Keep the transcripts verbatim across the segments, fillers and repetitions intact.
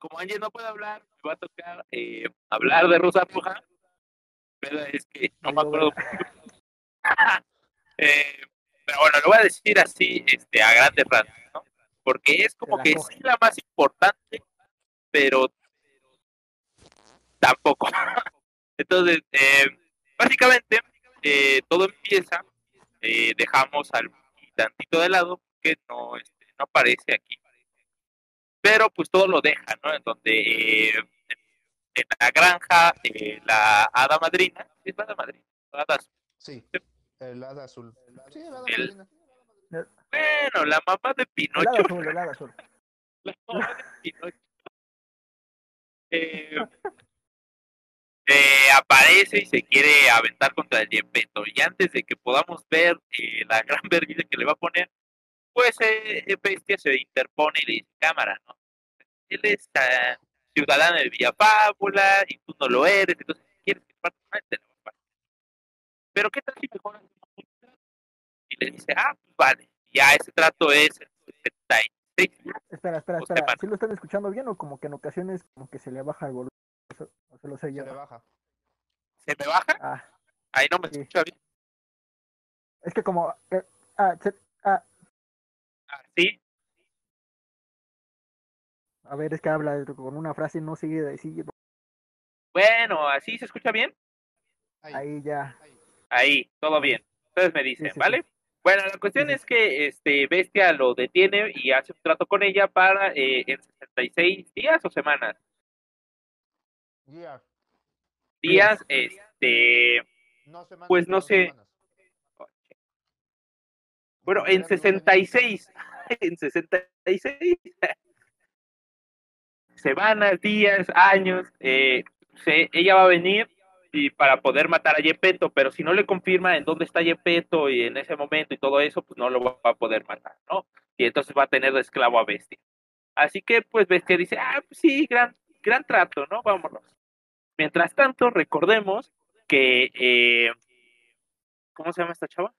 como Ángel no puede hablar, me va a tocar eh, hablar de Rosa Roja, pero es que no me acuerdo. eh, pero bueno, lo voy a decir así, este, a grandes rasgos, ¿no? Porque es como que sí la más importante, pero tampoco. Entonces, eh, básicamente, eh, todo empieza, eh, dejamos al tantito de lado, que no, este, no aparece aquí. Pero pues todo lo deja, ¿no? En donde eh, en la granja, eh, la hada madrina, ¿es la hada madrina? La hada azul. Sí, el hada azul. Sí, el hada el, madrina. El, bueno, la mamá de Pinocho. El hada azul, el hada azul. La mamá de Pinocho. Eh, eh, aparece y se quiere aventar contra el Gepetto. Y antes de que podamos ver eh, la gran vergüenza que le va a poner, pues eh, Bestia se interpone y le dice, cámara, ¿no? Él es uh, ciudadano de Villa Fábula y tú no lo eres, entonces si quieres que parta mal, te lo va a partir. Pero ¿qué tal si mejoras? Y le dice, ah, pues vale, ya ese trato es el setenta y seis. Espera, espera, o espera, ¿sí lo están escuchando bien o como que en ocasiones como que se le baja el volumen? O se, o se lo sé yo. Se le baja. ¿Se me baja? Ah, ahí no me sí. escucha bien. Es que como... Eh, ah, se, ah, ¿Sí? A ver, es que habla con una frase, no sigue de sigue. Bueno, ¿así se escucha bien? Ahí, ahí ya. Ahí, todo bien. Entonces me dicen, sí, sí, ¿vale? Sí. Bueno, la cuestión sí, sí. es que este Bestia lo detiene y hace un trato con ella para eh, en sesenta y seis días o semanas. Yeah. Días. Días, este... No semanas, pues no, no sé... Semanas. Bueno, en sesenta y seis, en sesenta y seis semanas, días, años, eh, se, ella va a venir y para poder matar a Gepetto, pero si no le confirma en dónde está Gepetto y en ese momento y todo eso, pues no lo va a poder matar, ¿no? Y entonces va a tener de esclavo a Bestia. Así que, pues, Bestia dice, ah, pues sí, gran, gran trato, ¿no? Vámonos. Mientras tanto, recordemos que, eh, ¿cómo se llama esta chava?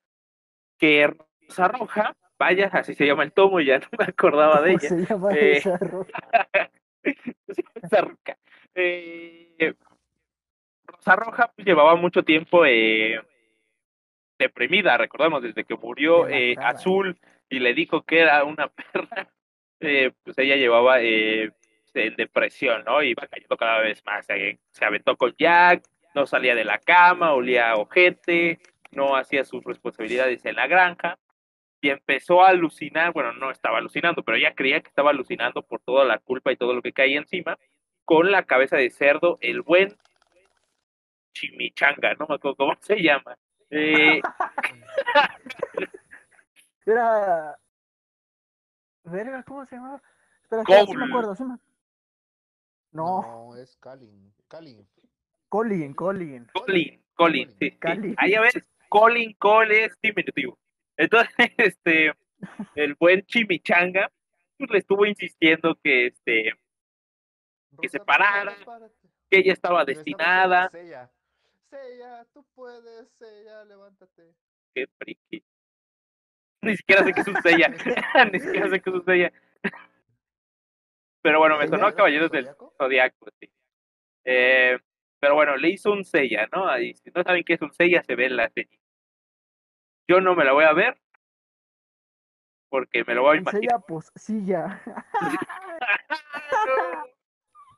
Que Rosa Roja, vaya, así se llama el tomo, ya no me acordaba de ella. Se llama eh, Rosa Roja. Rosa Roja. Eh, Rosa Roja pues, llevaba mucho tiempo eh, deprimida, recordemos, desde que murió eh, Azul y le dijo que era una perra, eh, pues ella llevaba eh, en depresión, ¿no? Iba cayendo cada vez más, eh, se aventó con Jack, no salía de la cama, olía a ojete, no hacía sus responsabilidades en la granja y empezó a alucinar, bueno, no estaba alucinando, pero ella creía que estaba alucinando por toda la culpa y todo lo que caía encima, con la cabeza de cerdo, el buen Chimichanga, no me acuerdo cómo se llama. Eh... Era... Verga, ¿cómo se llamaba? Espera, espera, sí me acuerdo, sí me... No. No, es Colin. Colin. Colin, Colin. Colin, Colin, sí. sí. Ahí a ver. Colin Cole es diminutivo. Entonces, este, el buen Chimichanga pues, le estuvo insistiendo que este que se parara, que ella estaba destinada. Sella, Sella, tú puedes, Sella, levántate. Qué friki. Ni siquiera sé qué es un Sella. Ni siquiera sé qué es un Sella. Pero bueno, me sonó a Caballeros del Zodiaco, sí. Eh, pero bueno, le hizo un Sella, ¿no? Ahí, si no saben qué es un Sella, se ve en la serie. Yo no me la voy a ver porque me lo voy a imaginar. Sella, pues sí, ya. No.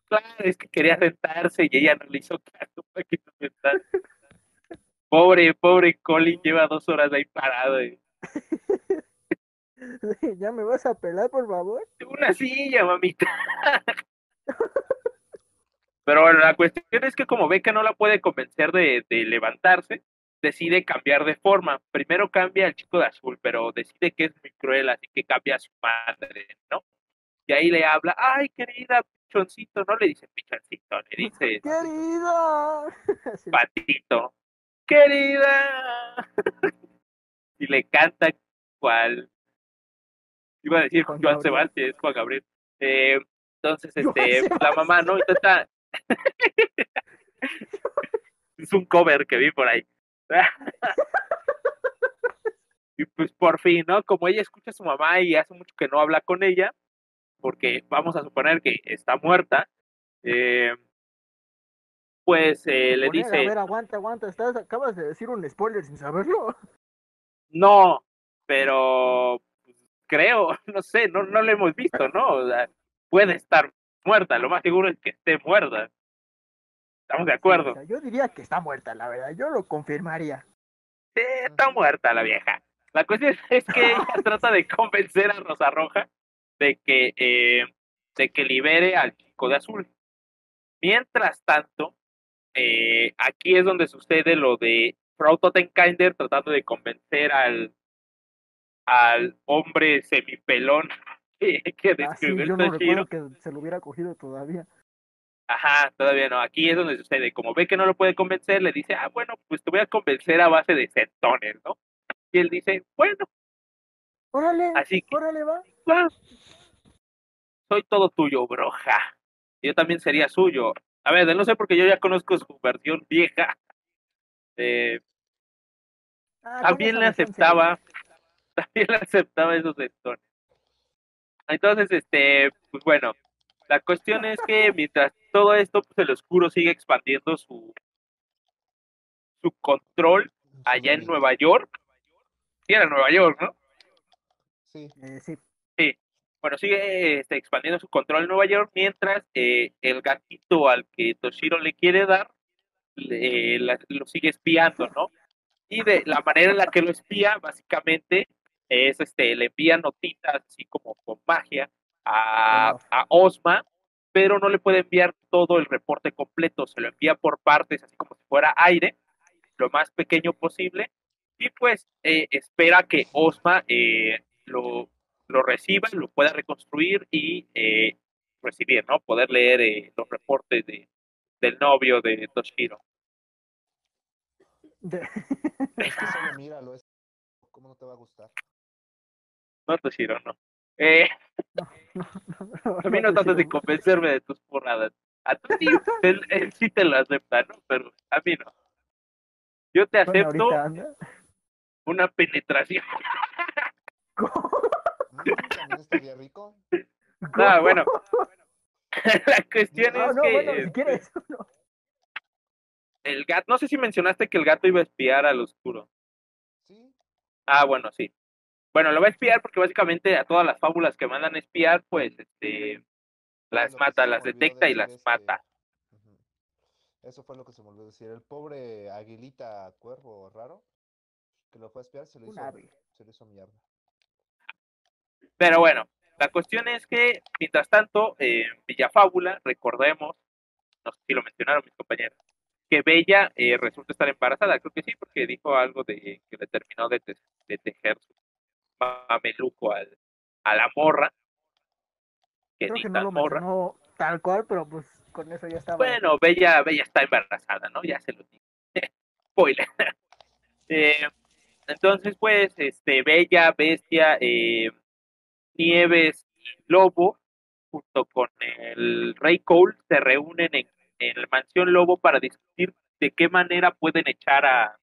Claro, es que quería sentarse y ella no le hizo caso para que se sentara. Pobre, pobre Colin, lleva dos horas ahí parado. Eh. ¿Ya me vas a pelar, por favor? Una silla, mamita. Pero bueno, la cuestión es que como ve que no la puede convencer de, de levantarse, decide cambiar de forma. Primero cambia al Chico de Azul, pero decide que es muy cruel, así que cambia a su madre, ¿no? Y ahí le habla, ay, querida, pichoncito, no le dice pichoncito, le dice... ¡Querida! Patito. ¡Querida! Y le canta cual... Iba a decir Juan, Juan Sebastián, es Juan Gabriel. Eh, entonces, este, Juan la mamá, ¿no? Intenta... Es un cover que vi por ahí. Y pues por fin, ¿no? Como ella escucha a su mamá y hace mucho que no habla con ella, porque vamos a suponer que está muerta, eh, pues eh, le dice... A ver, aguanta, aguanta, estás, acabas de decir un spoiler sin saberlo. No, pero creo, no sé, no, no lo hemos visto, ¿no? O sea, puede estar muerta, lo más seguro es que esté muerta. Estamos de acuerdo. Sí, o sea, yo diría que está muerta, la verdad, yo lo confirmaría. Sí, está muerta la vieja. La cuestión es que ella trata de convencer a Rosa Roja de que, eh, de que libere al Chico de Azul. Mientras tanto, eh, aquí es donde sucede lo de Frau Totenkinder tratando de convencer al, al hombre semipelón que, que describió ah, sí, el yo no Toshiro. Que se lo hubiera cogido todavía. Ajá, todavía no. Aquí es donde sucede. Como ve que no lo puede convencer, le dice, ah, bueno, pues te voy a convencer a base de centones, ¿no? Y él dice, bueno. Órale, así que, órale, va. va. Soy todo tuyo, broja. Yo también sería suyo. A ver, no sé porque yo ya conozco su versión vieja. Eh, ah, también le aceptaba, también le aceptaba esos centones. Entonces, este, pues bueno. La cuestión es que mientras todo esto, pues el oscuro sigue expandiendo su, su control allá en Nueva York. Sí, era Nueva York, ¿no? Sí, sí. Sí. Bueno, sigue este, expandiendo su control en Nueva York mientras eh, el gatito al que Toshiro le quiere dar le, la, lo sigue espiando, ¿no? Y de la manera en la que lo espía, básicamente, es este, le envía notitas así como con magia. A, a Osma, pero no le puede enviar todo el reporte completo, se lo envía por partes, así como si fuera aire, lo más pequeño posible, y pues eh, espera que Osma eh, lo, lo reciba, lo pueda reconstruir y eh, recibir, ¿no? Poder leer eh, los reportes de, del novio de Toshiro. De... es que solo míralo, es... ¿Cómo no te va a gustar? No, Toshiro, no. Eh, no, no, no, a mí no, no tratas de convencerme de tus porradas. A ti sí, él, él sí te lo acepta, ¿no? Pero a mí no. Yo te acepto bueno, una penetración. ¿Cómo? ¿También estaría rico? No, bueno. La cuestión no, es no, que bueno, si quieres, no. El gato, no sé si mencionaste que el gato iba a espiar al oscuro. Sí. Ah, bueno, sí. Bueno, lo va a espiar porque básicamente a todas las fábulas que mandan a espiar, pues, este, las mata, las detecta y las mata. Eso fue lo que se me olvidó decir. El pobre aguilita cuervo raro que lo fue a espiar se lo hizo, se lo hizo mierda. Pero bueno, la cuestión es que, mientras tanto, eh, Villa Fábula, recordemos, no sé si lo mencionaron mis compañeros, que Bella eh, resulta estar embarazada. Creo que sí, porque dijo algo de que le terminó de, te, de tejer su mameluco al, a la morra que creo ni que no lo morra mencionó tal cual, pero pues con eso ya estaba. Bueno, Bella, Bella está embarazada, ¿no? Ya se lo dije. Spoiler. eh, entonces pues este Bella, Bestia, eh, Nieves y Lobo junto con el Rey Cole se reúnen en, en la mansión Lobo para discutir de qué manera pueden echar a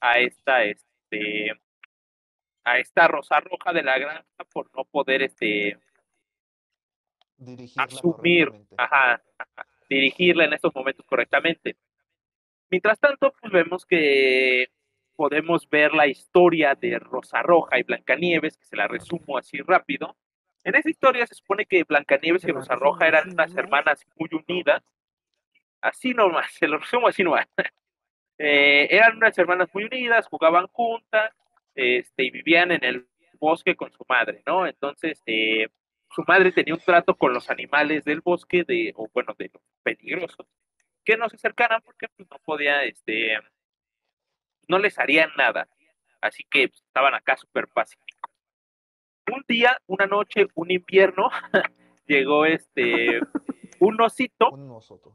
a esta este a esta Rosa Roja de la granja por no poder este dirigirla asumir, ajá, ajá, dirigirla en estos momentos correctamente. Mientras tanto, pues vemos que podemos ver la historia de Rosa Roja y Blancanieves, que se la resumo así rápido. En esa historia se supone que Blancanieves y Rosa Roja eran unas hermanas muy unidas. Así nomás, se lo resumo así nomás. eh, eran unas hermanas muy unidas, jugaban juntas, Este, y vivían en el bosque con su madre, ¿no? Entonces, eh, su madre tenía un trato con los animales del bosque, de, o bueno, de los peligrosos, que no se acercaran porque pues, no podía, este, no les harían nada. Así que pues, estaban acá súper pacíficos. Un día, una noche, un invierno, llegó este, un osito, un osito.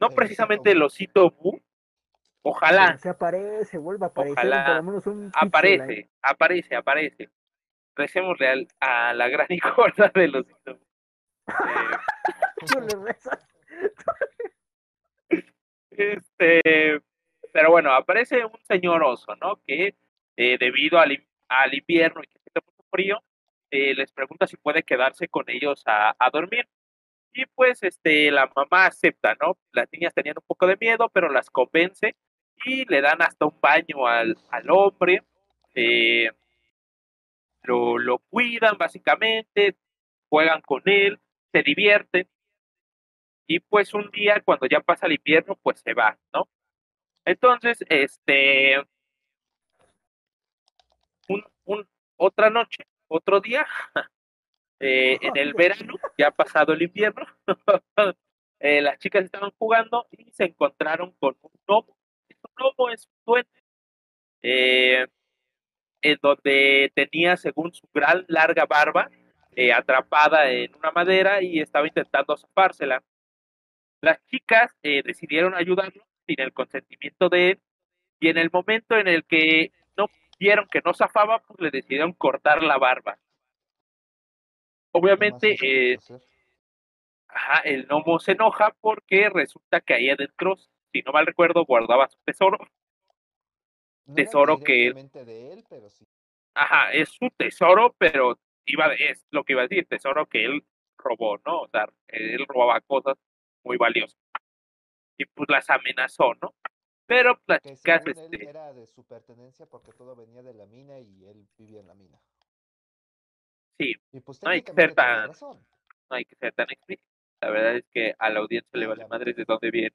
No el precisamente osito. El osito bu, ojalá se aparece, vuelva a aparecer, ojalá por lo menos un aparece, pixel, ¿eh? aparece, aparece. Recémosle al, a la gran y gorda de los eh... este, pero bueno, aparece un señor oso, ¿no? Que eh, debido al, al invierno y que está mucho frío, este, les pregunta si puede quedarse con ellos a, a dormir. Y pues este, la mamá acepta, ¿no? Las niñas tenían un poco de miedo, pero las convence y le dan hasta un baño al, al hombre. Eh, lo, lo cuidan básicamente, juegan con él, se divierten. Y pues un día, cuando ya pasa el invierno, pues se va, ¿no? Entonces, este... Un, un, otra noche, otro día... Eh, en el verano, ya ha pasado el invierno, eh, las chicas estaban jugando y se encontraron con un gnomo. Un gnomo es un duende, eh, en donde tenía, según su gran larga barba, eh, atrapada en una madera y estaba intentando zafársela. Las chicas eh, decidieron ayudarlo sin el consentimiento de él, y en el momento en el que no vieron que no zafaba, pues le decidieron cortar la barba. Obviamente, eh, ajá, el gnomo se enoja porque resulta que ahí adentro, si no mal recuerdo, guardaba su tesoro. No tesoro era que... de él, pero sí. Ajá, es su tesoro, pero iba de, es lo que iba a decir, tesoro que él robó, ¿no? O sea, él robaba cosas muy valiosas. Y pues las amenazó, ¿no? Pero las chicas... Este... Era de su pertenencia porque todo venía de la mina y él vivía en la mina. Sí, y pues no hay que ser tan, no hay que ser tan explícito. La verdad es que a la audiencia le vale madre de dónde viene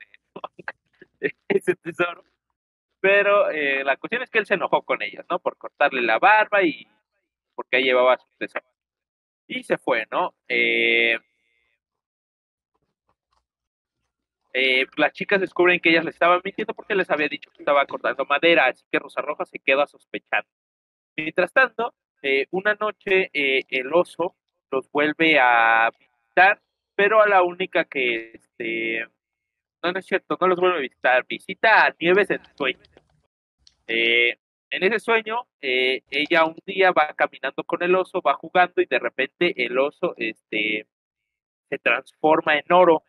ese tesoro. Pero eh, la cuestión es que él se enojó con ellas, ¿no? Por cortarle la barba y porque ahí llevaba su tesoro. Y se fue, ¿no? Eh, eh, las chicas descubren que ellas le estaban mintiendo porque les había dicho que estaba cortando madera, así que Rosa Roja se queda sospechando. Mientras tanto, Eh, una noche eh, el oso los vuelve a visitar, pero a la única que, este, no, no es cierto, no los vuelve a visitar, visita a Nieves en sueño. Eh, en ese sueño, eh, ella un día va caminando con el oso, va jugando y de repente el oso este, se transforma en oro.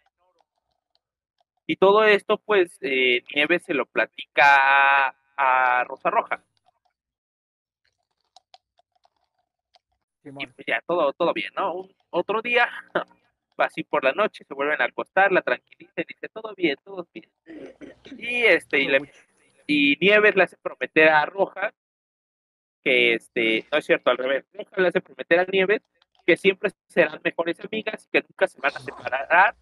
Y todo esto, pues, eh, Nieves se lo platica a, a Rosa Roja. Y ya, todo, todo bien, ¿no? Un, otro día, así por la noche, se vuelven a acostar, la tranquilizan y dice, todo bien, todo bien. Y este, y, le, y Nieves le hace prometer a Roja que este, no es cierto, al revés, Roja le hace prometer a Nieves que siempre serán mejores amigas, que nunca se van a separar,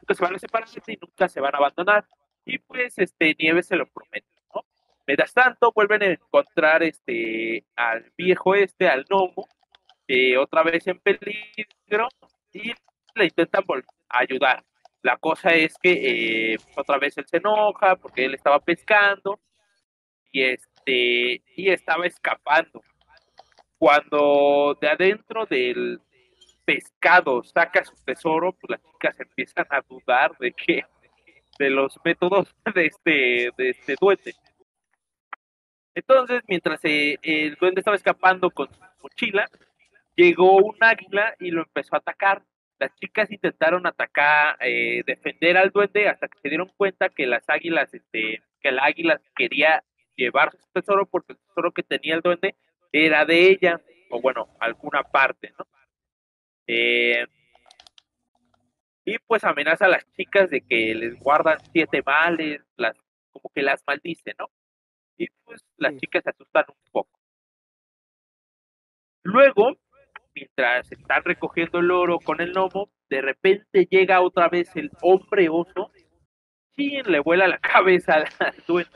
nunca se van a separar y nunca se van a abandonar. Y pues este, Nieves se lo promete, ¿no? Mientras tanto, vuelven a encontrar este al viejo este, al gnomo. Eh, otra vez en peligro y le intentan ayudar. La cosa es que eh, otra vez él se enoja porque él estaba pescando y este y estaba escapando. Cuando de adentro del pescado saca su tesoro, pues las chicas empiezan a dudar de que de los métodos de este de este duende. Entonces, mientras eh, el duende estaba escapando con su mochila, llegó un águila y lo empezó a atacar. Las chicas intentaron atacar, eh, defender al duende hasta que se dieron cuenta que las águilas, este, que el águila quería llevar su tesoro porque el tesoro que tenía el duende era de ella, o bueno, alguna parte, ¿no? Eh, y pues amenaza a las chicas de que les guardan siete males, las, como que las maldice, ¿no? Y pues las chicas se asustan un poco. Luego, mientras están recogiendo el oro con el gnomo, de repente llega otra vez el hombre oso, y le vuela la cabeza al duende.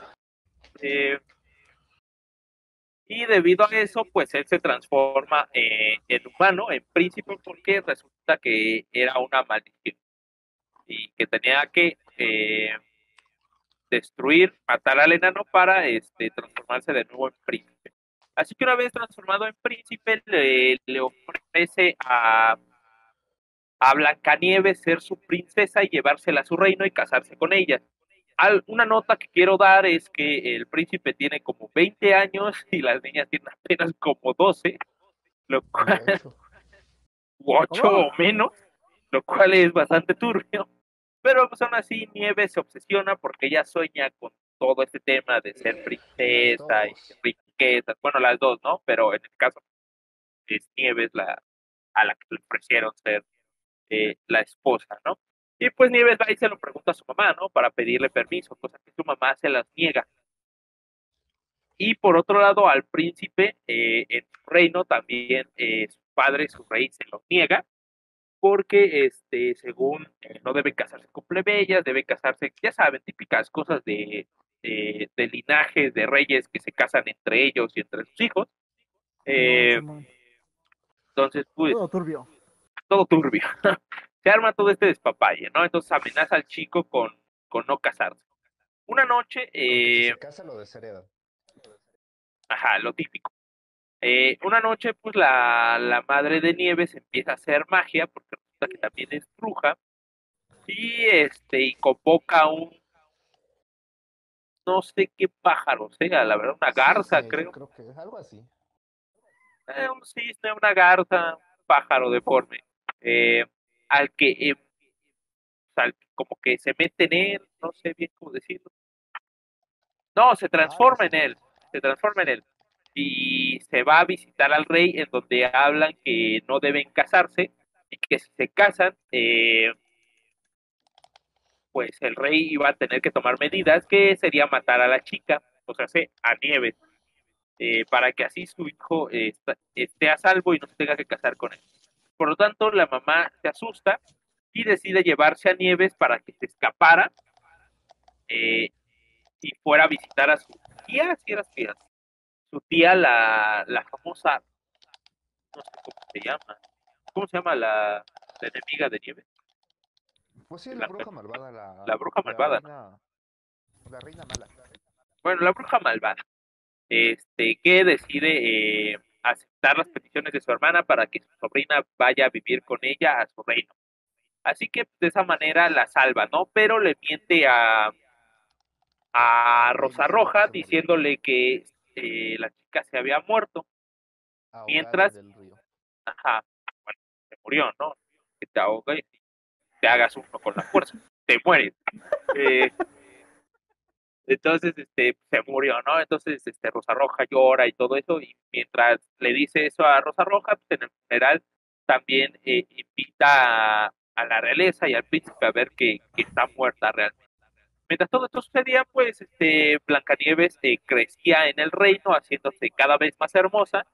Eh, y debido a eso, pues él se transforma eh, en humano, en príncipe, porque resulta que era una maldición, y que tenía que eh, destruir, matar al enano para este, transformarse de nuevo en príncipe. Así que una vez transformado en príncipe, le, le ofrece a, a Blancanieves ser su princesa y llevársela a su reino y casarse con ella. Al, una nota que quiero dar es que el príncipe tiene como veinte años y las niñas tienen apenas como doce, lo cual, u ocho o menos, lo cual es bastante turbio. Pero pues, aún así, Nieves se obsesiona porque ella sueña con todo este tema de ser princesa y riqueza, bueno, las dos, ¿no? Pero en el caso es Nieves la, a la que le ofrecieron ser eh, la esposa, ¿no? Y pues Nieves va y se lo pregunta a su mamá, ¿no? Para pedirle permiso, cosa que su mamá se las niega. Y por otro lado, al príncipe, eh, en su reino también eh, su padre, su rey, se lo niega, porque este, según eh, no debe casarse con plebeyas, debe casarse, ya saben, típicas cosas de, de, de linajes, de reyes que se casan entre ellos y entre sus hijos. Eh, entonces, pues... Todo turbio. Todo turbio. Se arma todo este despapalle, ¿no? Entonces amenaza al chico con, con no casarse. Una noche... Eh, se casa lo deshereda. Ajá, lo típico. Eh, una noche, pues, la, la madre de Nieves empieza a hacer magia, porque resulta que también es bruja, y, este, y convoca un, no sé qué pájaro, o sea, la verdad, una garza, sí, sí, creo. creo que es algo así. Eh, un cisne, una garza, un pájaro deforme, eh, al que, eh, al, como que se mete en él, no sé bien cómo decirlo. No, se transforma ah, sí. en él. se transforma en él, y se va a visitar al rey, en donde hablan que no deben casarse, y que si se casan, eh, pues el rey iba a tener que tomar medidas, que sería matar a la chica, o sea, a Nieves, eh, para que así su hijo eh, está, esté a salvo y no se tenga que casar con él. Por lo tanto, la mamá se asusta y decide llevarse a Nieves para que se escapara eh, y fuera a visitar a su tía, si eras tía, su tía, la, la famosa, no sé cómo se llama, ¿cómo se llama la, la enemiga de Nieves? Pues sí, la, la bruja malvada. La, la bruja la malvada. Reina, ¿no? La reina mala. La reina. Bueno, la bruja malvada, este, que decide eh, aceptar las peticiones de su hermana para que su sobrina vaya a vivir con ella a su reino. Así que de esa manera la salva, ¿no? Pero le miente a... a Rosa Roja, diciéndole que eh, la chica se había muerto, ahogada mientras del río. Ajá, bueno, se murió, ¿no? Que te ahoga y te hagas uno con la fuerza, te mueres. Eh, entonces, este, se murió, ¿no? Entonces, este, Rosa Roja llora y todo eso, y mientras le dice eso a Rosa Roja, pues en el funeral también eh, invita a, a la realeza y al príncipe a ver que, que está muerta realmente. Mientras todo esto sucedía, pues este, Blancanieves eh, crecía en el reino, haciéndose cada vez más hermosa,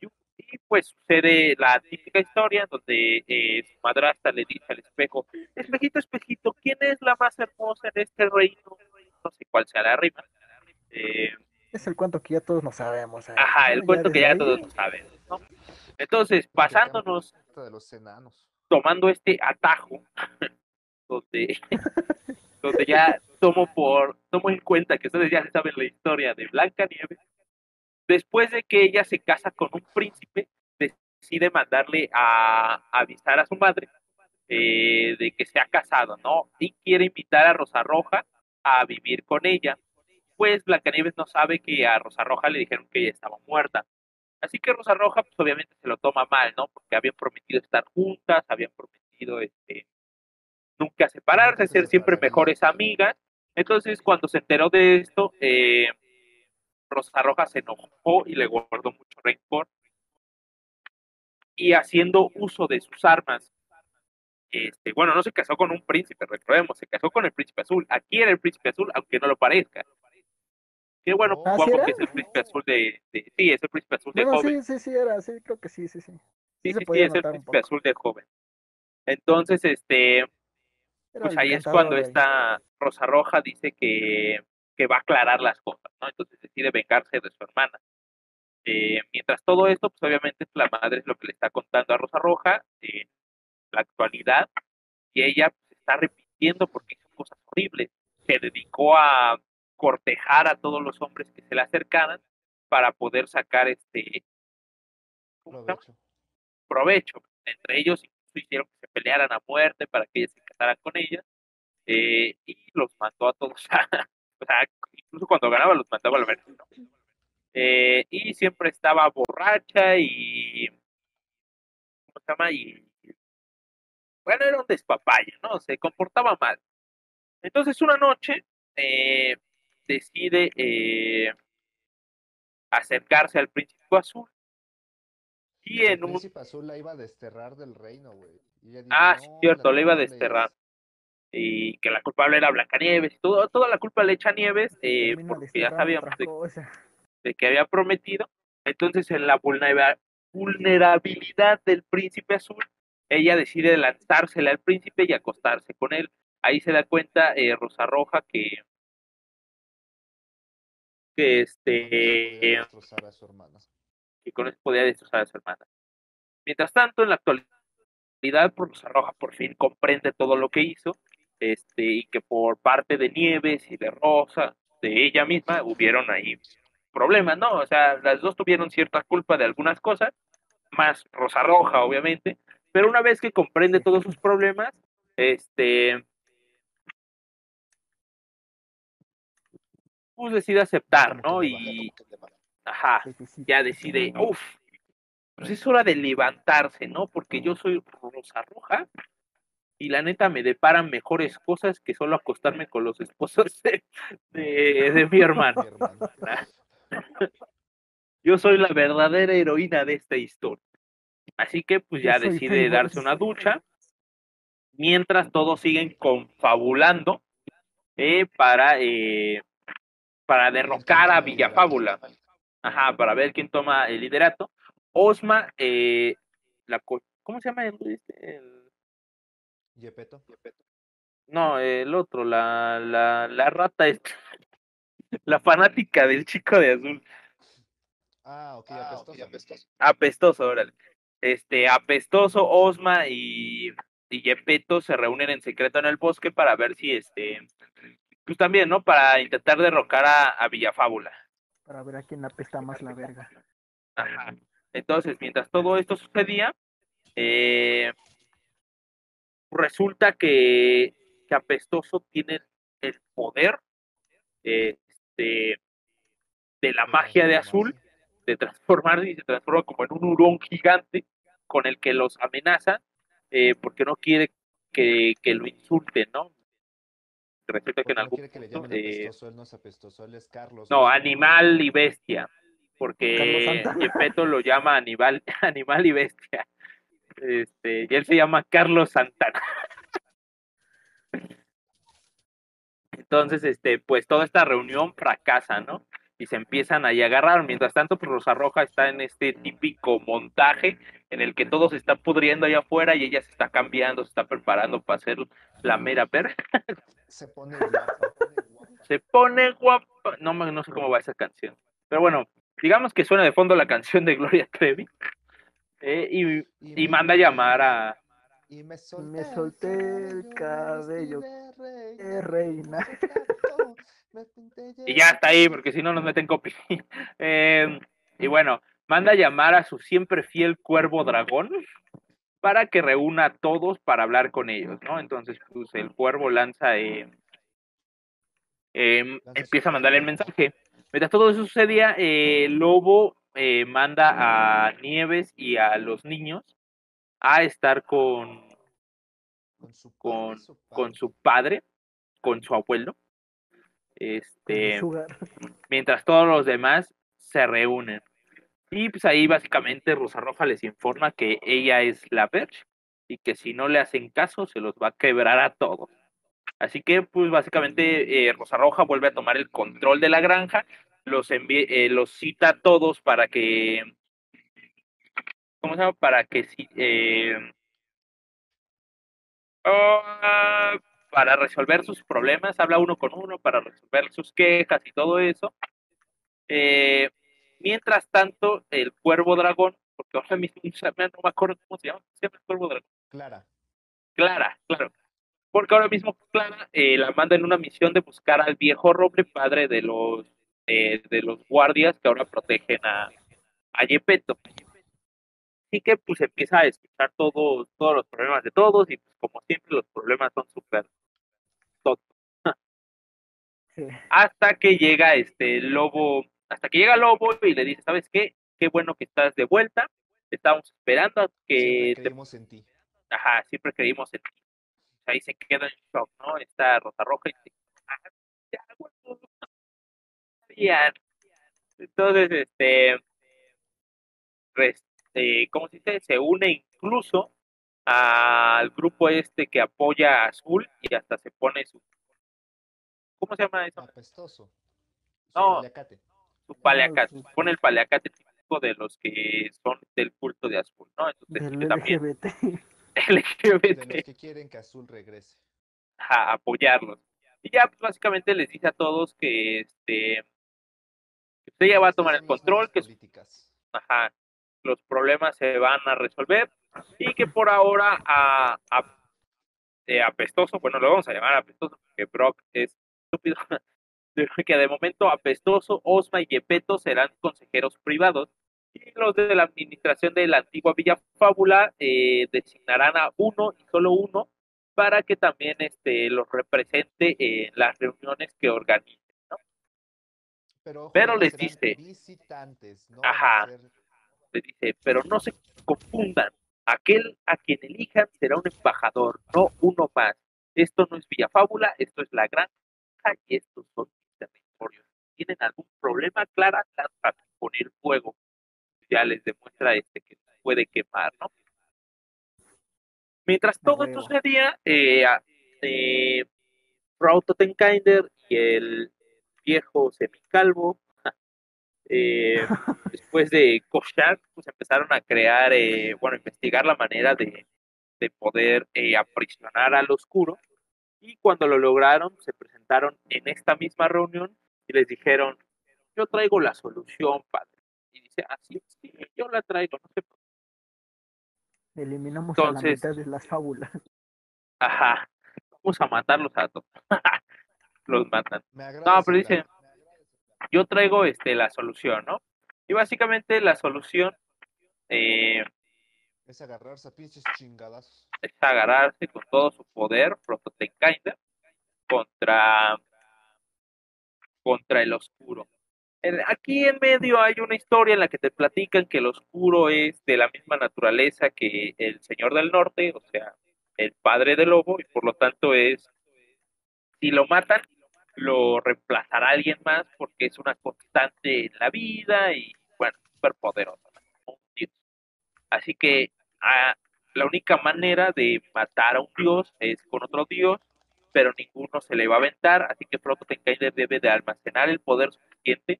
y, y pues sucede la típica historia donde eh, su madrastra le dice al espejo: espejito, espejito, ¿quién es la más hermosa en este reino? No sé cuál sea la rima. Eh, es el cuento que ya todos nos sabemos. ¿eh? Ajá, el cuento que ya todos nos sabemos, ¿no? Entonces, pasándonos, de los enanos, tomando este atajo, donde... donde ya tomo, por, tomo en cuenta que ustedes ya saben la historia de Blancanieves. Después de que ella se casa con un príncipe, decide mandarle a, a avisar a su madre eh, de que se ha casado, ¿no? Y quiere invitar a Rosa Roja a vivir con ella. Pues Blancanieves no sabe que a Rosa Roja le dijeron que ella estaba muerta. Así que Rosa Roja, pues obviamente se lo toma mal, ¿no? Porque habían prometido estar juntas, habían prometido... este nunca separarse, ser siempre mejores amigas. Entonces, cuando se enteró de esto, eh, Rosa Roja se enojó y le guardó mucho rencor. Y haciendo uso de sus armas, este, bueno, no se casó con un príncipe, recordemos, se casó con el príncipe azul. Aquí era el príncipe azul, aunque no lo parezca. Que bueno, jugamos que es el príncipe azul de, de... Sí, es el príncipe azul de bueno, joven. Sí, sí, sí, era, sí, creo que sí, sí, sí. Sí, sí, sí, sí es el príncipe azul de joven. Entonces, este... pues ahí es cuando esta Rosa Roja dice que, que va a aclarar las cosas, ¿no? Entonces decide vengarse de su hermana. Eh, mientras todo esto, pues obviamente la madre es lo que le está contando a Rosa Roja en eh, la actualidad, y ella se está arrepintiendo porque hizo cosas horribles. Se dedicó a cortejar a todos los hombres que se le acercaran para poder sacar este provecho. provecho. Entre ellos hicieron que se pelearan a muerte para que ella se con ella, eh, y los mandó a todos, o sea, incluso cuando ganaba los mandaba al verano, ¿no? Eh, y siempre estaba borracha y ¿cómo se llama? Y bueno, era un despapalle, ¿no? Se comportaba mal. Entonces una noche eh, decide eh, acercarse al príncipe azul Y el en un... príncipe azul la iba a desterrar del reino, güey. Ah, no, sí, cierto, la iba a desterrar. Y que la culpable era Blancanieves. Todo, toda la culpa le echa a Nieves, eh, porque ya sabíamos de, de que había prometido. Entonces, en la vulnerabilidad del príncipe azul, ella decide lanzársela al príncipe y acostarse con él. Ahí se da cuenta eh, Rosa Roja que... que este... Eh, a su que con eso podía destrozar a su hermana. Mientras tanto, en la actualidad, Rosa Roja por fin comprende todo lo que hizo, este, y que por parte de Nieves y de Rosa, de ella misma, hubieron ahí problemas, ¿no? O sea, las dos tuvieron cierta culpa de algunas cosas, más Rosa Roja, obviamente, pero una vez que comprende todos sus problemas, este... pues decide aceptar, ¿no? Y... ajá, ya decide, uff, pues es hora de levantarse, ¿no? Porque yo soy Rosa Roja y la neta me deparan mejores cosas que solo acostarme con los esposos de, de, de mi hermano. Yo soy la verdadera heroína de esta historia. Así que pues ya decide darse una ducha, mientras todos siguen confabulando eh, para, eh, para derrocar a Villa Fábula. Ajá, para ver quién toma el liderato. Osma, eh, la co ¿cómo se llama el, el... Gepetto? No, el otro, la, la, la rata esta, la fanática del Chico de Azul. Ah, ok, ah, apestoso. Okay, apestoso. Apestoso, órale. Este, apestoso, Osma y, y Gepetto se reúnen en secreto en el bosque para ver si este, pues también, ¿no? Para intentar derrocar a, a Villa Fábula. Para ver a quién apesta más la verga. Ajá. Entonces, mientras todo esto sucedía, eh, resulta que, que Apestoso tiene el poder eh, de, de la magia de azul, de transformarse, y se transforma como en un hurón gigante con el que los amenaza, eh, porque no quiere que, que lo insulten, ¿no? Respecto a que en algún punto, que le llamen apestoso, él no es apestoso, él es Carlos. No, animal y bestia, porque Gepetto lo llama animal, animal y bestia, este, y él se llama Carlos Santana. Entonces, este, pues toda esta reunión fracasa, ¿no? Y se empiezan ahí a agarrar. Mientras tanto, pues Rosa Roja está en este típico montaje en el que todo se está pudriendo allá afuera y ella se está cambiando, se está preparando para hacer la mera perra. Se pone guapa. Se pone guapa. No, no sé cómo va esa canción. Pero bueno, digamos que suena de fondo la canción de Gloria Trevi. Eh, y, y, y me manda a llamar a... Y me solté, me solté el cabello, de reina. Y ya está ahí, porque si no nos meten copia. Eh, y bueno, manda a llamar a su siempre fiel cuervo dragón para que reúna a todos para hablar con ellos, ¿no? Entonces, pues, el cuervo lanza, eh, eh, empieza a mandarle el mensaje. Mientras todo eso sucedía, eh, Lobo eh, manda a Nieves y a los niños a estar con, con, su, con, su, padre. con su padre, con su abuelo. Este, mientras todos los demás se reúnen. Y pues ahí básicamente Rosa Roja les informa que ella es la Verge y que si no le hacen caso se los va a quebrar a todos. Así que pues básicamente eh, Rosa Roja vuelve a tomar el control de la granja, los, envía, eh, los cita a todos para que, ¿cómo se llama? Para que sí, eh, oh, para resolver sus problemas, habla uno con uno para resolver sus quejas y todo eso. Eh, mientras tanto, el cuervo dragón, porque ahora mismo no me acuerdo cómo se llama, se llama el cuervo dragón. Clara. Clara, claro. Porque ahora mismo Clara eh, la manda en una misión de buscar al viejo roble, padre de los eh, de los guardias que ahora protegen a, a Gepetto. Así que pues empieza a escuchar todo, todos los problemas de todos y pues, como siempre los problemas son súper tontos. Sí. Hasta que llega este lobo, hasta que llega Lobo y le dice, ¿sabes qué? Qué bueno que estás de vuelta, te estábamos esperando. Que siempre creímos te... en ti. Ajá, siempre creímos en ti. Ahí se queda en shock, ¿no? Está Rosa Roja y dice, ah, ya, bueno, ya. Entonces, este... Rest... se, ¿cómo se dice? Se une incluso al grupo este que apoya a Azul y hasta se pone su, ¿cómo se llama eso? Apestoso. No, paleacate. Su paleacate, no, su... pone el paleacate típico de los que son del culto de Azul, ¿no? Entonces, del también, L G B T. L G B T. De los que quieren que Azul regrese. A apoyarlos. Y ya pues, básicamente les dice a todos que este que usted ya va a tomar el control, que ajá, los problemas se van a resolver y que por ahora a, a eh, Apestoso, bueno, lo vamos a llamar Apestoso porque Brock es estúpido, que de momento Apestoso, Osma y Gepetto serán consejeros privados y los de la administración de la antigua Villa Fábula eh, designarán a uno y solo uno para que también este los represente en las reuniones que organicen, ¿no? Pero, ojo, pero les dice, visitantes, ¿no? Ajá, les dice, pero no se confundan, aquel a quien elijan será un embajador, no uno más. Esto no es Villa Fábula, esto es la granja y estos son territorios. Si tienen algún problema, Clara, para poner fuego, ya les demuestra este que puede quemar, ¿no? Mientras todo esto sucedía, eh, eh, Frau Totenkinder y el viejo semicalvo, eh, después de cochar, pues empezaron a crear, eh, bueno, investigar la manera de, de poder eh, aprisionar al Oscuro. Y cuando lo lograron, se presentaron en esta misma reunión y les dijeron, yo traigo la solución, padre. Y dice, así, ah, sí, yo la traigo, no se preocupen. Eliminamos entonces, a la mitad de las fábulas. Ajá. Vamos a matarlos a todos. Los matan. No, pero dicen, yo traigo este la solución, ¿no? Y básicamente la solución eh, es agarrarse a pinches chingadas. Es agarrarse con todo su poder, Prototenkinder, contra contra el Oscuro. Aquí en medio hay una historia en la que te platican que el Oscuro es de la misma naturaleza que el Señor del Norte, o sea, el padre del lobo, y por lo tanto es, si lo matan, lo reemplazará alguien más porque es una constante en la vida y, bueno, súper poderosa. Así que a, la única manera de matar a un dios es con otro dios, pero ninguno se le va a aventar, así que Prototenkinder debe de almacenar el poder suficiente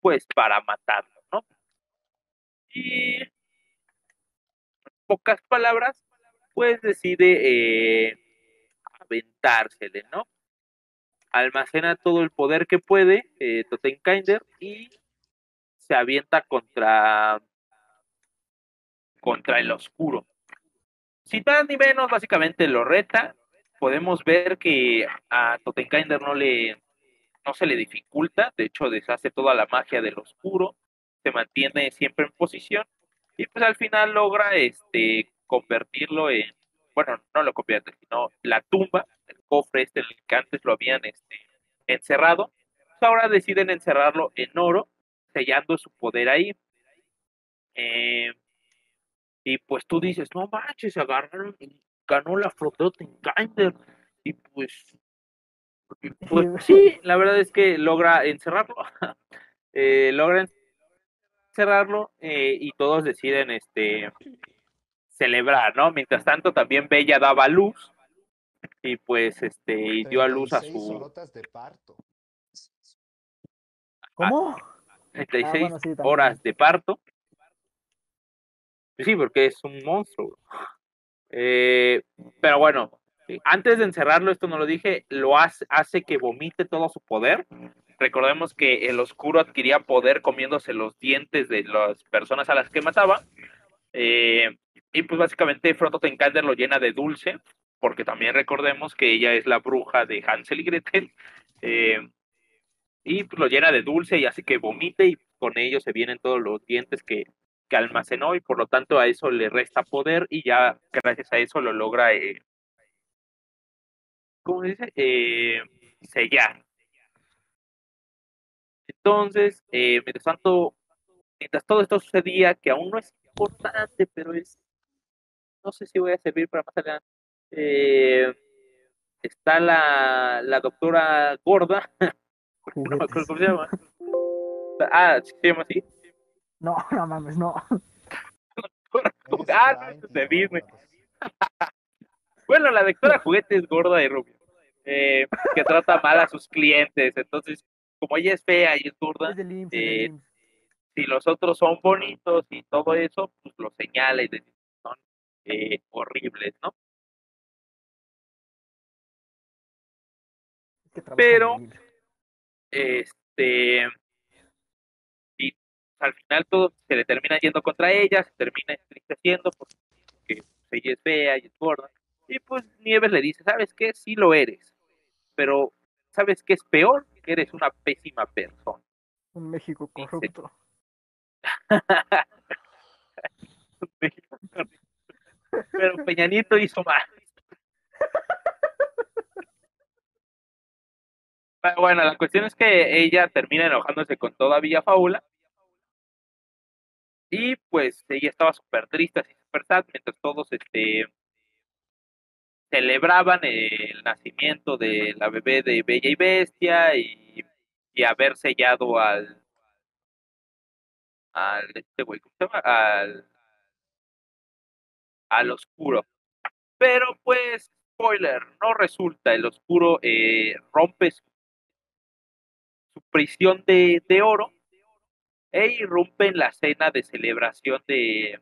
pues para matarlo, ¿no? Y en pocas palabras, pues decide eh, aventársele, ¿no? Almacena todo el poder que puede, eh, Totenkinder, y se avienta contra contra el Oscuro. Sin más ni menos, básicamente lo reta. Podemos ver que a Totenkinder no le no se le dificulta, de hecho deshace toda la magia del Oscuro, se mantiene siempre en posición, y pues al final logra este convertirlo en, bueno, no lo convierte, sino la tumba, el cofre este en el que antes lo habían este, encerrado, pues ahora deciden encerrarlo en oro, sellando su poder ahí. Eh, y pues tú dices, no manches, agarraron, ganó la Frau Totenkinder, y pues... Pues sí, la verdad es que logra encerrarlo, eh, logra encerrarlo eh, y todos deciden este celebrar, ¿no? Mientras tanto también Bella daba luz y pues este y dio a luz a su de parto. ¿Cómo? treinta y seis ah, bueno, sí, horas de parto. Sí, porque es un monstruo. Eh, pero bueno. Antes de encerrarlo, esto no lo dije, lo hace, hace que vomite todo su poder. Recordemos que el Oscuro adquiría poder comiéndose los dientes de las personas a las que mataba. Eh, y pues básicamente Frau Totenkinder lo llena de dulce, porque también recordemos que ella es la bruja de Hansel y Gretel. Eh, y pues lo llena de dulce y hace que vomite y con ello se vienen todos los dientes que, que almacenó y por lo tanto a eso le resta poder y ya gracias a eso lo logra... Eh, ¿Cómo se dice? Eh, sellar. Entonces, eh, mientras tanto, mientras todo esto sucedía, que aún no es importante, pero es, no sé si voy a servir para más adelante, eh, está la, la doctora gorda, no me acuerdo cómo se llama. Ah, sí, se llama así. No, no mames, no. Ah, no, de Disney. Bueno, la doctora Juguete es gorda y rubia, eh, que trata mal a sus clientes. Entonces, como ella es fea y es gorda, eh, si los otros son bonitos y todo eso, pues lo señala y dice, son eh, horribles, ¿no? Pero, este, y al final todo se le termina yendo contra ella, se termina entristeciendo porque ella es fea y es gorda. Y pues Nieves le dice, ¿sabes qué? Sí lo eres, pero ¿sabes qué es peor? Que eres una pésima persona. Un México corrupto. Un México corrupto. Pero Peñanito hizo mal. Bueno, la cuestión es que ella termina enojándose con toda Villa Fábula. Y pues ella estaba súper triste, así súper sad, mientras todos este celebraban el nacimiento de la bebé de Bella y Bestia y, y haber sellado al al este güey, ¿cómo se llama? Al al Oscuro. Pero pues, spoiler, no resulta. El Oscuro eh, rompe su su prisión de, de oro e irrumpe en la cena de celebración de,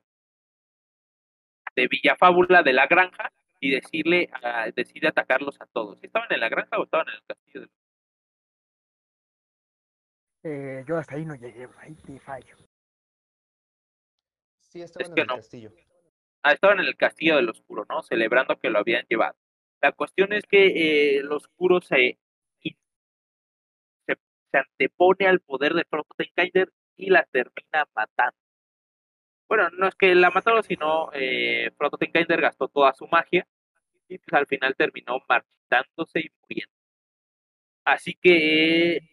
de Villa Fábula de la granja y decirle a, decide atacarlos a todos. ¿Estaban en la granja o estaban en el castillo? Eh, yo hasta ahí no llegué, ahí te fallo. Sí, estaban es en el no. castillo. Ah, estaban en el castillo del Oscuro, ¿no? Celebrando que lo habían llevado. La cuestión es que eh, el Oscuro se... se antepone al poder de Frau Totenkinder y la termina matando. Bueno, no es que la mataron, sino eh, Frau Totenkinder gastó toda su magia y pues al final terminó marchitándose y muriendo. Así que eh,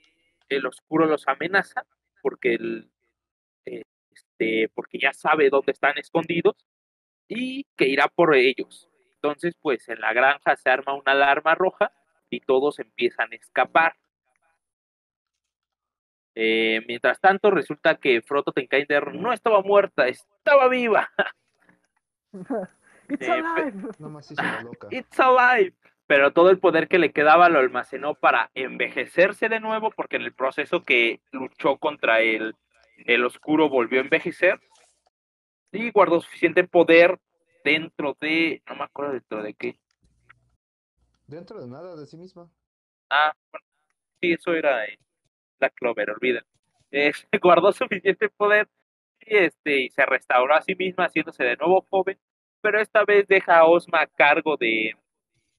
el Oscuro los amenaza porque el, eh, este, porque ya sabe dónde están escondidos y que irá por ellos. Entonces, pues en la granja se arma una alarma roja y todos empiezan a escapar. Eh, mientras tanto, resulta que Frau Totenkinder no estaba muerta, estaba viva. It's eh, alive. No más hizo la loca. It's alive. Pero todo el poder que le quedaba lo almacenó para envejecerse de nuevo, porque en el proceso que luchó contra el, el Oscuro volvió a envejecer y guardó suficiente poder dentro de... No me acuerdo dentro de qué. Dentro de nada, de sí misma. Ah, bueno. Sí, eso era... Eh. La Clover, olvida. Eh, guardó suficiente poder y, este, y se restauró a sí misma, haciéndose de nuevo joven, pero esta vez deja a Osma a cargo de,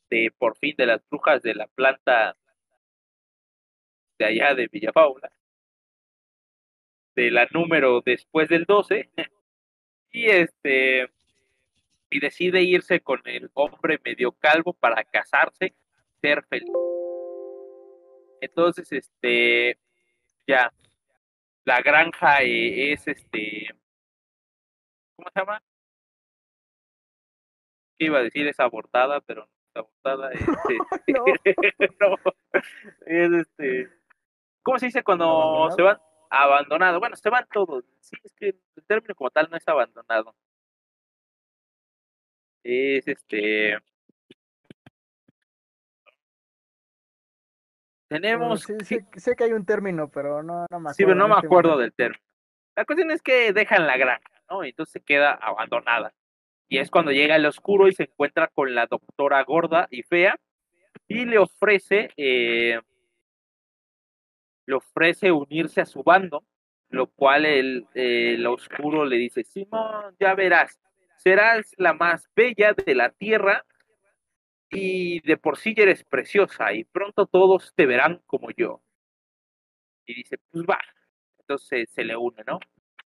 de por fin, de las brujas de la planta de allá de Villa Fábula, de la número después del doce, y, este, y decide irse con el hombre medio calvo para casarse, ser feliz. Entonces, este... ya, la granja eh, es este, ¿cómo se llama? ¿Qué iba a decir? Es abortada, pero no es abortada. Este, no. No, es este, ¿cómo se dice cuando ¿Abandonado? se van? Abandonado. Bueno, se van todos. Sí, es que el término como tal no es abandonado. Es este... Tenemos... Sí, sí, sí, sé que hay un término, pero no, no me acuerdo. Sí, pero no me acuerdo del término. La cuestión es que dejan la granja, ¿no? Y entonces se queda abandonada. Y es cuando llega el Oscuro y se encuentra con la doctora gorda y fea y le ofrece, eh, le ofrece unirse a su bando, lo cual el, eh, el Oscuro le dice, Simón, ya verás, serás la más bella de la tierra, y de por sí ya eres preciosa y pronto todos te verán como yo. Y dice, pues va. Entonces se le une, ¿no?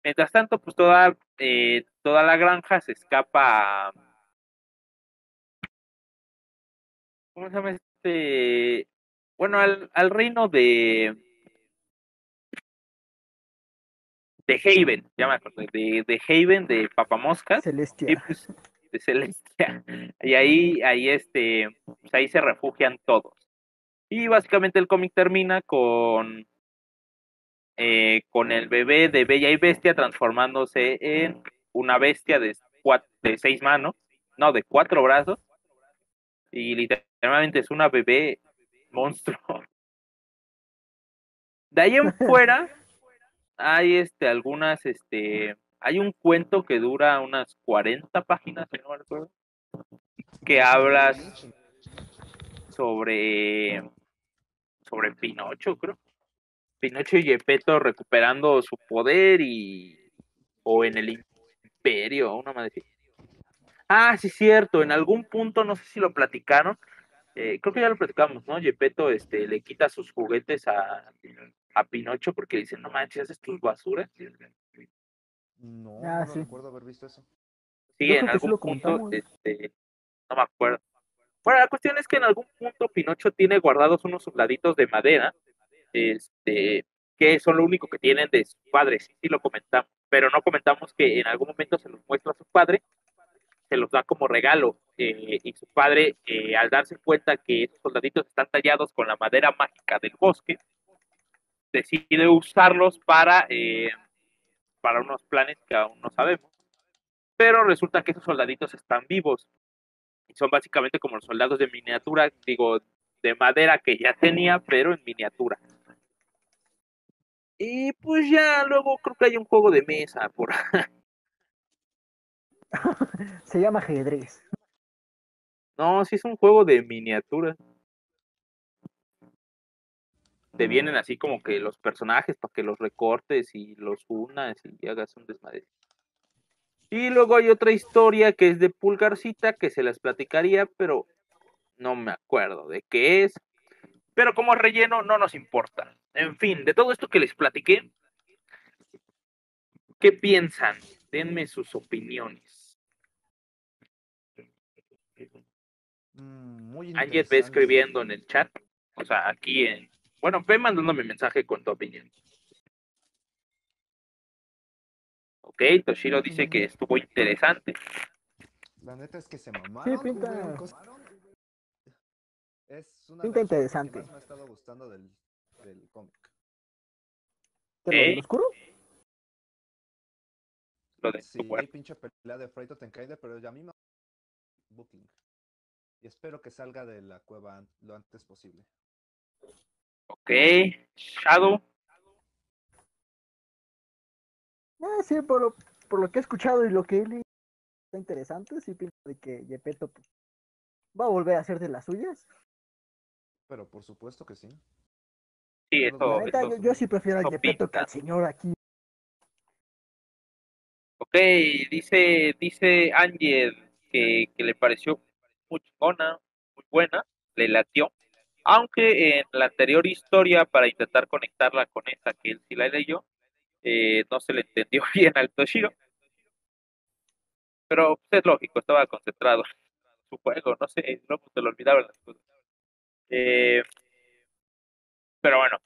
Mientras tanto, pues toda, eh, toda la granja se escapa a... ¿Cómo se llama este? Bueno, al, al reino de... De Haven, ya me acuerdo. De, de Haven, de Papamoscas. Celestia. Y pues, de Celestia, y ahí ahí este pues ahí se refugian todos y básicamente el cómic termina con eh, con el bebé de Bella y Bestia transformándose en una bestia de, cuatro, de seis manos, no, de cuatro brazos, y literalmente es una bebé monstruo. De ahí en fuera hay este algunas este hay un cuento que dura unas cuarenta páginas, si no me acuerdo, que habla sobre sobre Pinocho, creo. Pinocho y Gepetto recuperando su poder y o en el imperio, una madre. Ah, sí, cierto, en algún punto no sé si lo platicaron. Eh, creo que ya lo platicamos, ¿no? Gepetto este le quita sus juguetes a a Pinocho porque le dicen, no manches, haces tus basuras. No, ah, no sí. recuerdo haber visto eso. Sí, yo en algún punto, este, no me acuerdo. Bueno, la cuestión es que en algún punto Pinocho tiene guardados unos soldaditos de madera, este, que son lo único que tienen de su padre, sí, sí lo comentamos, pero no comentamos que en algún momento se los muestra a su padre, se los da como regalo, eh, y su padre, eh, al darse cuenta que esos soldaditos están tallados con la madera mágica del bosque, decide usarlos para, eh, para unos planes que aún no sabemos, pero resulta que esos soldaditos están vivos y son básicamente como los soldados de miniatura, digo, de madera que ya tenía, pero en miniatura. Y pues ya luego creo que hay un juego de mesa por ahí. Se llama ajedrez. No, sí es un juego de miniatura. Te vienen así como que los personajes para que los recortes y los unas y hagas un desmadre. Y luego hay otra historia que es de Pulgarcita, que se las platicaría, pero no me acuerdo de qué es. Pero como relleno no nos importa. En fin, de todo esto que les platiqué, ¿qué piensan? Denme sus opiniones. Muy interesante. Ángel ve escribiendo en el chat, o sea, aquí en... Bueno, ve mandándome mensaje con tu opinión. Ok, Toshiro dice que estuvo interesante. La neta es que se mamaron. Sí, pinta. Es una pinta interesante. Que más me ha estado gustando del, del cómic. ¿Eh? ¿Lo de oscuro? Lo de sí, hay pinche pelea de Frau Totenkinder, pero ya a mí me... Booking. Y espero que salga de la cueva lo antes posible. Ok, Shadow. Ah, sí, por lo, por lo que he escuchado y lo que he leído, está interesante. Sí, pienso de que Gepetto pues, va a volver a hacer de las suyas. Pero por supuesto que sí. Sí, eso, la neta, eso, yo, yo sí prefiero a Gepetto que al señor aquí. Ok, dice dice Ángel que, que le pareció muy chingona, muy buena, le latió. Aunque en la anterior historia, para intentar conectarla con esta que él sí la leyó, eh, no se le entendió bien al Toshiro. Pero es lógico, estaba concentrado en su juego, no sé, no se lo olvidaban las cosas. Eh, pero bueno,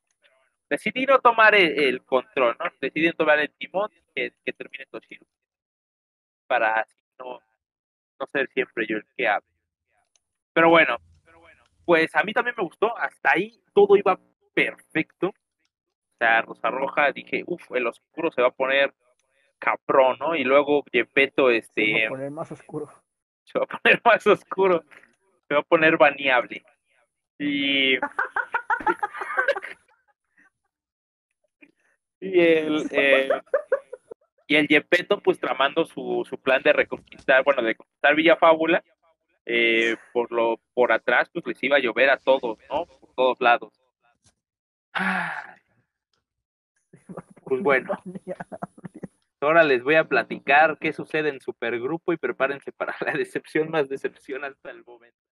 decidí no tomar el, el control, ¿no? Decidí tomar el timón que, que termine Toshiro. Para así no, no ser siempre yo el que hable. Pero bueno. Pues a mí también me gustó, hasta ahí todo iba perfecto. O sea, Rosa Roja, dije, uff, el oscuro se va a poner caprón, ¿no? Y luego Gepetto, este... Se va a poner más oscuro. Se va a poner más oscuro. Se va a poner baneable. Y... y el... Eh... Y el Gepetto, pues, tramando su, su plan de reconquistar, bueno, de conquistar Villa Fábula. Eh, por lo por atrás pues les iba a llover a todos, ¿no? Por todos lados. Ah, pues bueno, ahora les voy a platicar qué sucede en Supergrupo y prepárense para la decepción más decepción hasta el momento.